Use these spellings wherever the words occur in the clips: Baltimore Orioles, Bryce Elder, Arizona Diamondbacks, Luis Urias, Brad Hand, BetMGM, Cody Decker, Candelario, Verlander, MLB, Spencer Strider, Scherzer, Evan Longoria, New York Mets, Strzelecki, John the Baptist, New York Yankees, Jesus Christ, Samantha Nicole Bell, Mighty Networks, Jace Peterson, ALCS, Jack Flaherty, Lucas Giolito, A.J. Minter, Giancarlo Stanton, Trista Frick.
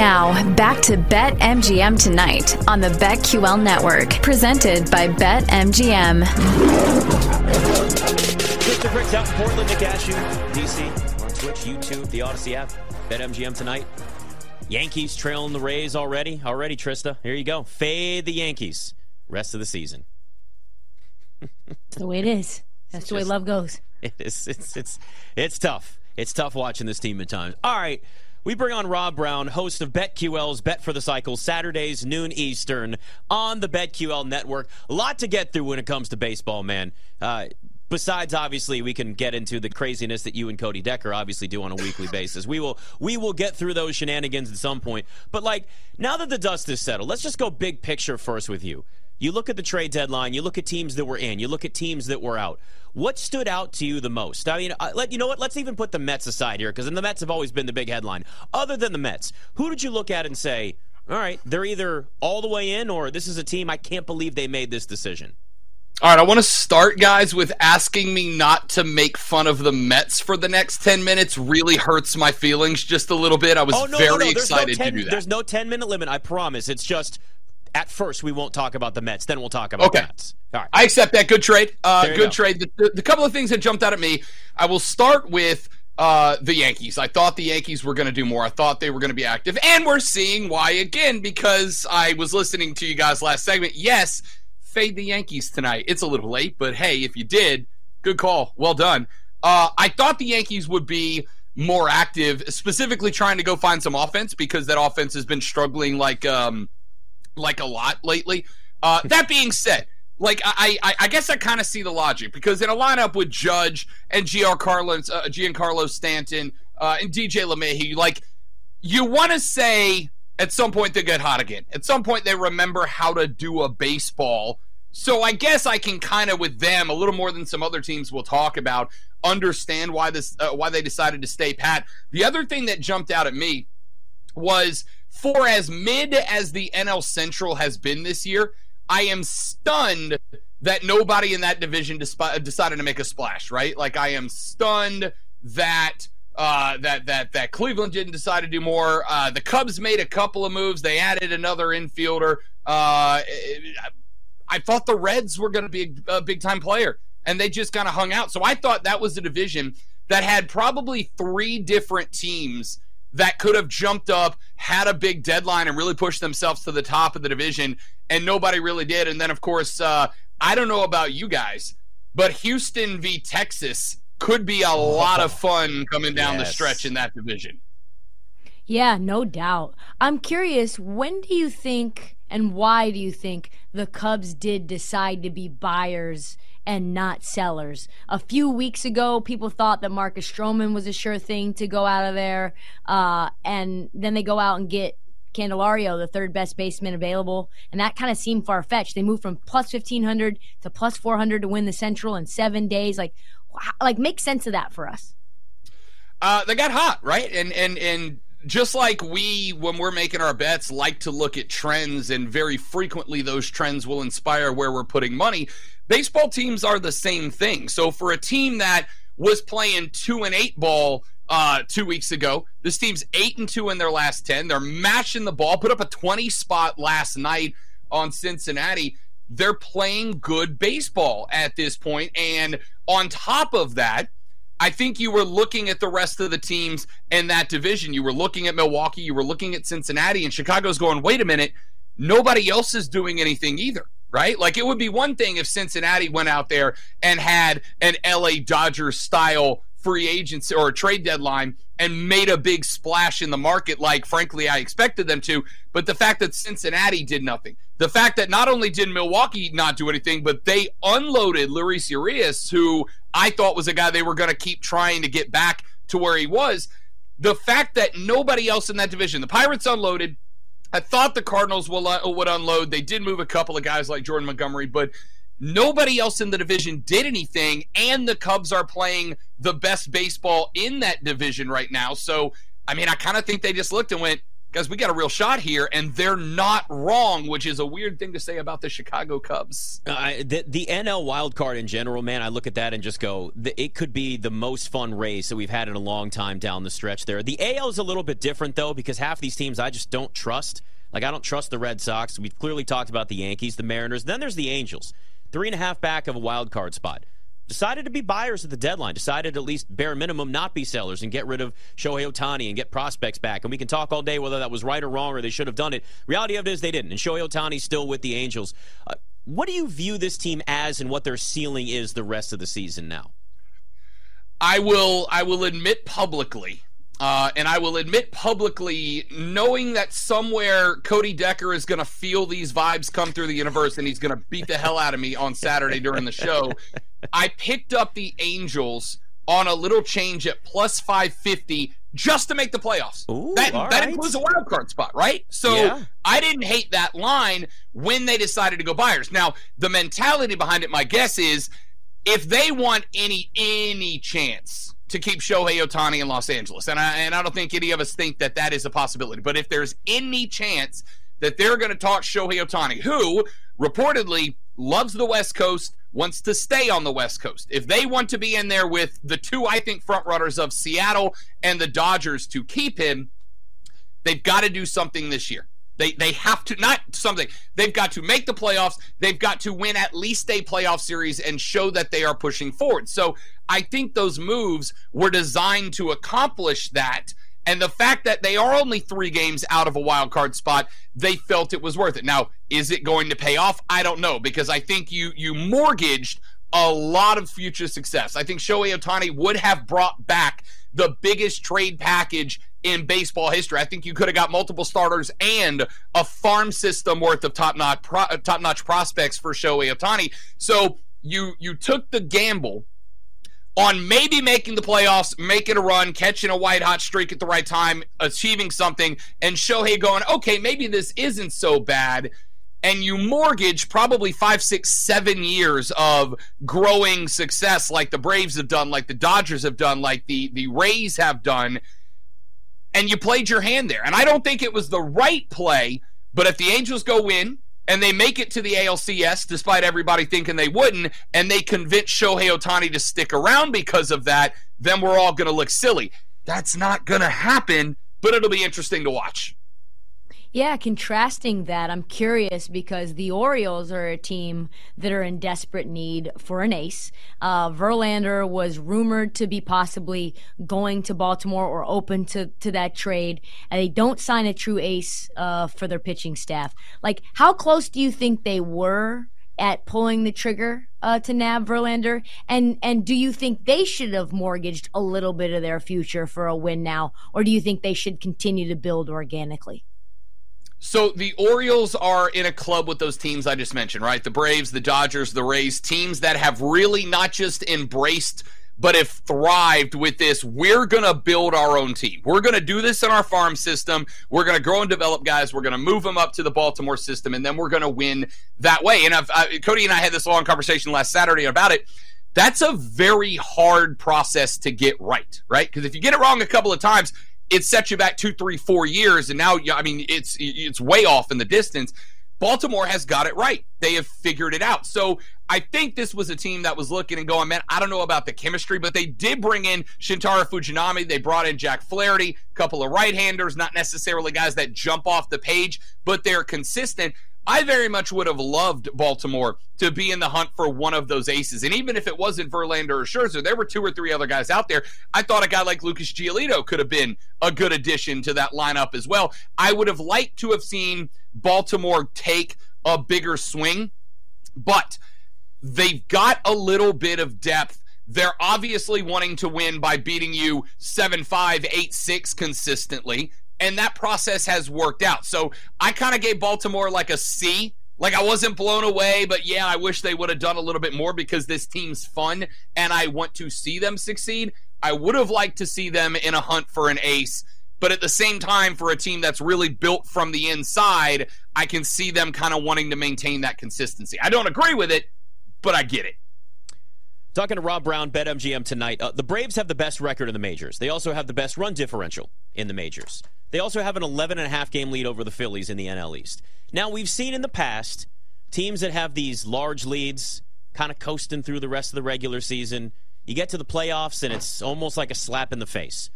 Now, back to BetMGM Tonight on the BetQL Network, presented by BetMGM. Trista Frick out in Portland, Nick Ashew, DC, on Twitch, YouTube, the Odyssey app, BetMGM Tonight. Yankees trailing the Rays already. Already, Trista. Here you go. Fade the Yankees. Rest of the season. That's the way it is. That's the way love goes. It is. It's tough. It's tough watching this team at times. All right. We bring on Rob Brown, host of BetQL's Bet for the Cycle, Saturdays, noon Eastern, on the BetQL Network. A lot to get through when it comes to baseball, man. Besides, obviously, we can get into the craziness that you and Cody Decker obviously do on a weekly basis. We will get through those shenanigans at some point. But, like, now that the dust is settled, let's just go big picture first with you. You look at the trade deadline. You look at teams that were in. You look at teams that were out. What stood out to you the most? I mean, you know what? Let's even put the Mets aside here, because the Mets have always been the big headline. Other than the Mets, who did you look at and say, all right, they're either all the way in, or this is a team I can't believe they made this decision? All right, I want to start, guys, with asking me not to make fun of the Mets for the next 10 minutes really hurts my feelings just a little bit. I was excited to do that. There's no 10-minute limit, I promise. It's just... At first, we won't talk about the Mets. Then we'll talk about the Mets. All right. I accept that. Good trade. Good trade. The couple of things that jumped out at me, I will start with the Yankees. I thought the Yankees were going to do more. I thought they were going to be active. And we're seeing why again, because I was listening to you guys last segment. Yes, fade the Yankees tonight. It's a little late, but hey, if you did, good call. Well done. I thought the Yankees would be more active, specifically trying to go find some offense, because that offense has been struggling like a lot lately. That being said, like I guess I kind of see the logic, because in a lineup with Judge and Giancarlo Stanton and DJ LeMahieu, like, you want to say at some point they get hot again. At some point they remember how to do a baseball. So I guess I can kind of, with them, a little more than some other teams we'll talk about, understand why they decided to stay pat. The other thing that jumped out at me was, for as mid as the NL Central has been this year, I am stunned that nobody in that division decided to make a splash, right? Like, I am stunned that that Cleveland didn't decide to do more. The Cubs made a couple of moves. They added another infielder. I thought the Reds were going to be a big-time player, and they just kind of hung out. So I thought that was a division that had probably three different teams that could have jumped up, had a big deadline, and really pushed themselves to the top of the division, and nobody really did. And then, of course, I don't know about you guys, but Houston v. Texas could be a lot of fun coming down the stretch in that division. Yeah, no doubt. I'm curious, when do you think and why do you think the Cubs did decide to be buyers and not sellers? A few weeks ago, people thought that Marcus Stroman was a sure thing to go out of there, and then they go out and get Candelario, the third best baseman available, and that kind of seemed far-fetched. They moved from plus 1,500 to plus 400 to win the Central in 7 days. Like make sense of that for us. They got hot, right? And just like we, when we're making our bets, like to look at trends, and very frequently those trends will inspire where we're putting money. Baseball teams are the same thing. So for a team that was playing 2-8 ball 2 weeks ago, this team's 8-2 in their last 10. They're matching the ball, put up a 20 spot last night on Cincinnati. They're playing good baseball at this point. And on top of that, I think you were looking at the rest of the teams in that division. You were looking at Milwaukee. You were looking at Cincinnati. And Chicago's going, wait a minute, nobody else is doing anything either. Right? Like, it would be one thing if Cincinnati went out there and had an LA Dodgers-style free agency or a trade deadline and made a big splash in the market, like, frankly, I expected them to. But the fact that Cincinnati did nothing, the fact that not only did Milwaukee not do anything, but they unloaded Luis Urias, who I thought was a guy they were going to keep trying to get back to where he was. The fact that nobody else in that division, the Pirates unloaded, I thought the Cardinals would unload. They did move a couple of guys like Jordan Montgomery, but nobody else in the division did anything, and the Cubs are playing the best baseball in that division right now. So, I mean, I kind of think they just looked and went, Guys, we got a real shot here, and they're not wrong, which is a weird thing to say about the Chicago Cubs. The NL wildcard in general, man, I look at that and just go, it could be the most fun race that we've had in a long time down the stretch there. The AL is a little bit different, though, because half these teams I just don't trust. Like, I don't trust the Red Sox. We've clearly talked about the Yankees, the Mariners. Then there's the Angels, 3.5 back of a wildcard spot. Decided to be buyers at the deadline, decided at least bare minimum not be sellers and get rid of Shohei Ohtani and get prospects back. And we can talk all day whether that was right or wrong or they should have done it. Reality of it is they didn't. And Shohei Ohtani's still with the Angels. What do you view this team as and what their ceiling is the rest of the season now? I will admit publicly, knowing that somewhere Cody Decker is going to feel these vibes come through the universe and he's going to beat the hell out of me on Saturday during the show, I picked up the Angels on a little change at +550 just to make the playoffs. Ooh, that includes a wild card spot, right? So yeah. I didn't hate that line when they decided to go buyers. Now, the mentality behind it, my guess is, if they want any chance to keep Shohei Ohtani in Los Angeles, and I don't think any of us think that is a possibility, but if there's any chance that they're going to talk Shohei Ohtani, who reportedly loves the West Coast, wants to stay on the West Coast. If they want to be in there with the two, I think, front runners of Seattle and the Dodgers to keep him, they've got to do something this year. They have to, not something, they've got to make the playoffs. They've got to win at least a playoff series and show that they are pushing forward. So I think those moves were designed to accomplish that. And the fact that they are only 3 games out of a wild card spot, they felt it was worth it. Now, is it going to pay off? I don't know, because I think you mortgaged a lot of future success. I think Shohei Ohtani would have brought back the biggest trade package in baseball history. I think you could have got multiple starters and a farm system worth of top-notch prospects for Shohei Ohtani. So you took the gamble on maybe making the playoffs, making a run, catching a white-hot streak at the right time, achieving something, and Shohei going, okay, maybe this isn't so bad, and you mortgage probably 5, 6, 7 years of growing success like the Braves have done, like the Dodgers have done, like the Rays have done, and you played your hand there. And I don't think it was the right play, but if the Angels go win, and they make it to the ALCS despite everybody thinking they wouldn't, and they convince Shohei Ohtani to stick around because of that, then we're all going to look silly. That's not going to happen, but it'll be interesting to watch. Yeah, contrasting that, I'm curious because the Orioles are a team that are in desperate need for an ace. Verlander was rumored to be possibly going to Baltimore or open to that trade, and they don't sign a true ace for their pitching staff. Like, how close do you think they were at pulling the trigger to nab Verlander? And do you think they should have mortgaged a little bit of their future for a win now, or do you think they should continue to build organically? So the Orioles are in a club with those teams I just mentioned, right? The Braves, the Dodgers, the Rays, teams that have really not just embraced but have thrived with this, we're going to build our own team. We're going to do this in our farm system. We're going to grow and develop guys. We're going to move them up to the Baltimore system, and then we're going to win that way. And Cody and I had this long conversation last Saturday about it. That's a very hard process to get right? Because if you get it wrong a couple of times, it set you back 2, 3, 4 years, and now, I mean, it's way off in the distance. Baltimore has got it right. They have figured it out. So I think this was a team that was looking and going, man, I don't know about the chemistry, but they did bring in Shintaro Fujinami. They brought in Jack Flaherty, a couple of right-handers, not necessarily guys that jump off the page, but they're consistent. I very much would have loved Baltimore to be in the hunt for one of those aces. And even if it wasn't Verlander or Scherzer, there were 2 or 3 other guys out there. I thought a guy like Lucas Giolito could have been a good addition to that lineup as well. I would have liked to have seen Baltimore take a bigger swing, but they've got a little bit of depth. They're obviously wanting to win by beating you 7-5, 8-6 consistently. And that process has worked out. So I kind of gave Baltimore like a C. Like, I wasn't blown away, but yeah, I wish they would have done a little bit more because this team's fun and I want to see them succeed. I would have liked to see them in a hunt for an ace, but at the same time, for a team that's really built from the inside, I can see them kind of wanting to maintain that consistency. I don't agree with it, but I get it. Talking to Rob Brown, BetMGM tonight. The Braves have the best record in the majors. They also have the best run differential in the majors. They also have an 11.5 game lead over the Phillies in the NL East. Now, we've seen in the past teams that have these large leads kind of coasting through the rest of the regular season. You get to the playoffs, and it's almost like a slap in the face.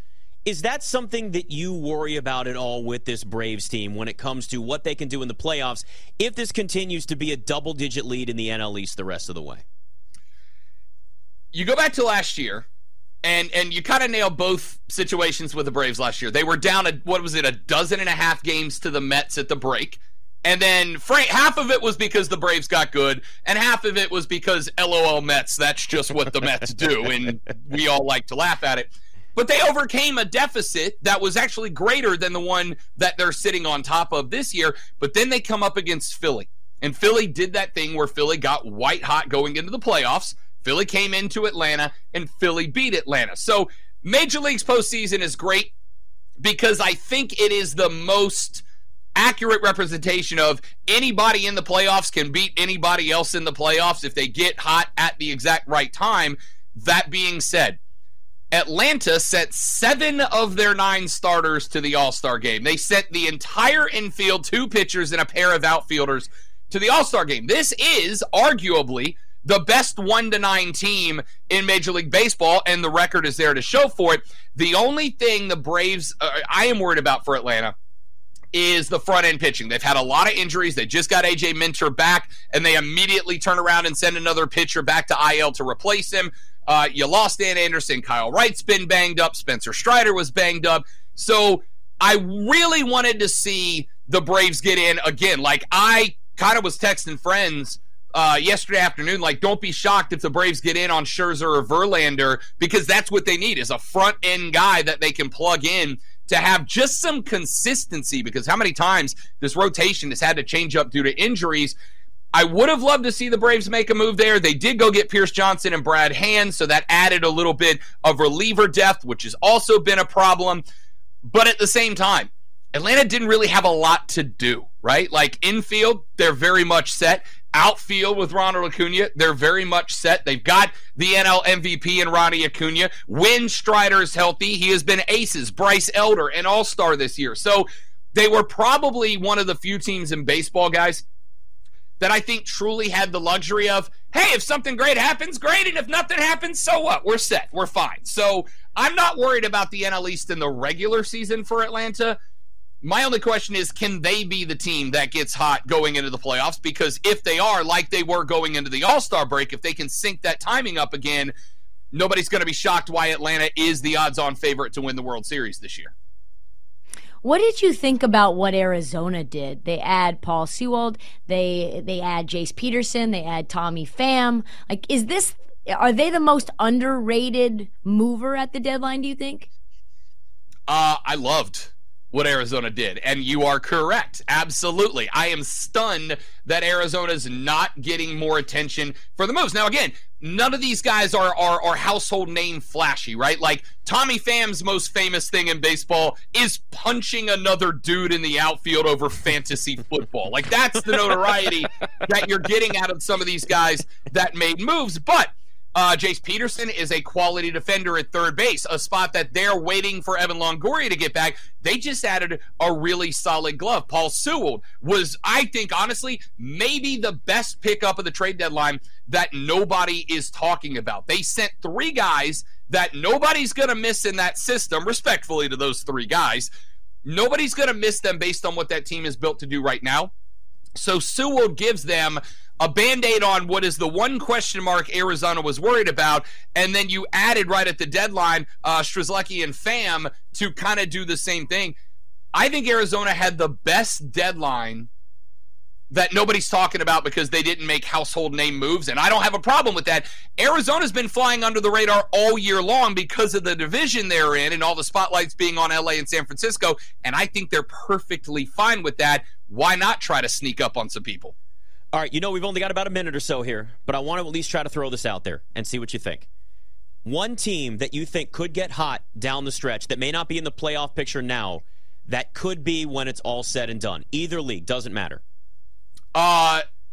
Is that something that you worry about at all with this Braves team when it comes to what they can do in the playoffs if this continues to be a double-digit lead in the NL East the rest of the way? You go back to last year, and you kind of nail both situations with the Braves last year. They were down, a 12.5 games to the Mets at the break. And then half of it was because the Braves got good, and half of it was because LOL Mets. That's just what the Mets do, and we all like to laugh at it. But they overcame a deficit that was actually greater than the one that they're sitting on top of this year. But then they come up against Philly. And Philly did that thing where Philly got white hot going into the playoffs. Philly came into Atlanta, and Philly beat Atlanta. So Major League's postseason is great because I think it is the most accurate representation of anybody in the playoffs can beat anybody else in the playoffs if they get hot at the exact right time. That being said, Atlanta sent 7 of their 9 starters to the All-Star game. They sent the entire infield, 2 pitchers, and a pair of outfielders to the All-Star game. This is arguably the best 1-9 team in Major League Baseball, and the record is there to show for it. The only thing the Braves, I am worried about for Atlanta is the front-end pitching. They've had a lot of injuries. They just got A.J. Minter back, and they immediately turn around and send another pitcher back to IL to replace him. You lost Dan Anderson. Kyle Wright's been banged up. Spencer Strider was banged up. So I really wanted to see the Braves get in again. Like, I kind of was texting friends yesterday afternoon, like, don't be shocked if the Braves get in on Scherzer or Verlander, because that's what they need is a front-end guy that they can plug in to have just some consistency, because how many times this rotation has had to change up due to injuries. I would have loved to see the Braves make a move there. They did go get Pierce Johnson and Brad Hand, so that added a little bit of reliever depth, which has also been a problem. But at the same time, Atlanta didn't really have a lot to do, right? Like infield, they're very much set. Outfield with Ronald Acuña, they're very much set. They've got the NL MVP in Ronnie Acuña. When Strider is healthy, he has been aces. Bryce Elder, an all-star this year. So they were probably one of the few teams in baseball, guys, that I think truly had the luxury of, hey, if something great happens, great, and if nothing happens, so what? We're set. We're fine. So I'm not worried about the NL East in the regular season for Atlanta. My only question is, can they be the team that gets hot going into the playoffs? Because if they are, like they were going into the All-Star break, if they can sync that timing up again, nobody's going to be shocked why Atlanta is the odds-on favorite to win the World Series this year. What did you think about what Arizona did? They add Paul Sewald, they add Jace Peterson, they add Tommy Pham. Like, are they the most underrated mover at the deadline, do you think? I loved what Arizona did, and you are correct. Absolutely. I am stunned that Arizona's not getting more attention for the moves. Now, again, none of these guys are household name flashy, right? Like, Tommy Pham's most famous thing in baseball is punching another dude in the outfield over fantasy football. Like, that's the notoriety that you're getting out of some of these guys that made moves. But Jace Peterson is a quality defender at third base, a spot that they're waiting for Evan Longoria to get back. They just added a really solid glove. Paul Sewald was, I think, honestly, maybe the best pickup of the trade deadline that nobody is talking about. They sent 3 guys that nobody's going to miss in that system, respectfully to those 3 guys. Nobody's going to miss them based on what that team is built to do right now. So Sewald gives them a Band-Aid on what is the one question mark Arizona was worried about, and then you added right at the deadline Strzelecki and Pham to kind of do the same thing. I think Arizona had the best deadline that nobody's talking about because they didn't make household name moves, and I don't have a problem with that. Arizona's been flying under the radar all year long because of the division they're in and all the spotlights being on LA and San Francisco, and I think they're perfectly fine with that. Why not try to sneak up on some people? All right, you know, we've only got about a minute or so here, but I want to at least try to throw this out there and see what you think. One team that you think could get hot down the stretch that may not be in the playoff picture now, that could be when it's all said and done. Either league, doesn't matter.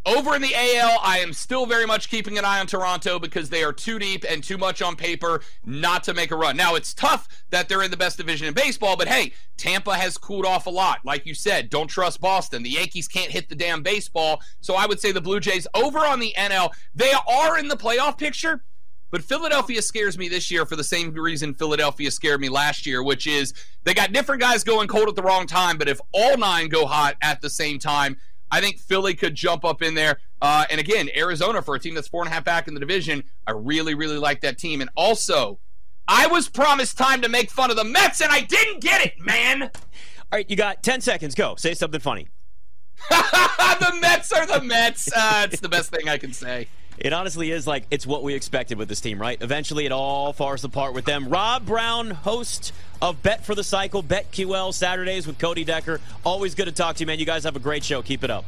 Over in the AL, I am still very much keeping an eye on Toronto because they are too deep and too much on paper not to make a run. Now, it's tough that they're in the best division in baseball, but hey, Tampa has cooled off a lot. Like you said, don't trust Boston. The Yankees can't hit the damn baseball, so I would say the Blue Jays. Over on the NL, they are in the playoff picture, but Philadelphia scares me this year for the same reason Philadelphia scared me last year, which is they got different guys going cold at the wrong time, but if all nine go hot at the same time, I think Philly could jump up in there. And again, Arizona, for a team that's 4.5 back in the division, I really, really like that team. And also, I was promised time to make fun of the Mets, and I didn't get it, man. All right, you got 10 seconds. Go. Say something funny. The Mets are the Mets. It's the best thing I can say. It honestly is like it's what we expected with this team, right? Eventually, it all falls apart with them. Rob Brown, host of Bet for the Cycle, BetQL, Saturdays with Cody Decker. Always good to talk to you, man. You guys have a great show. Keep it up.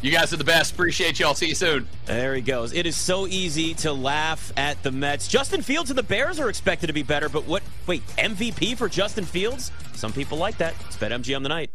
You guys are the best. Appreciate y'all. See you soon. There he goes. It is so easy to laugh at the Mets. Justin Fields and the Bears are expected to be better, but what? Wait, MVP for Justin Fields? Some people like that. It's BetMGM tonight.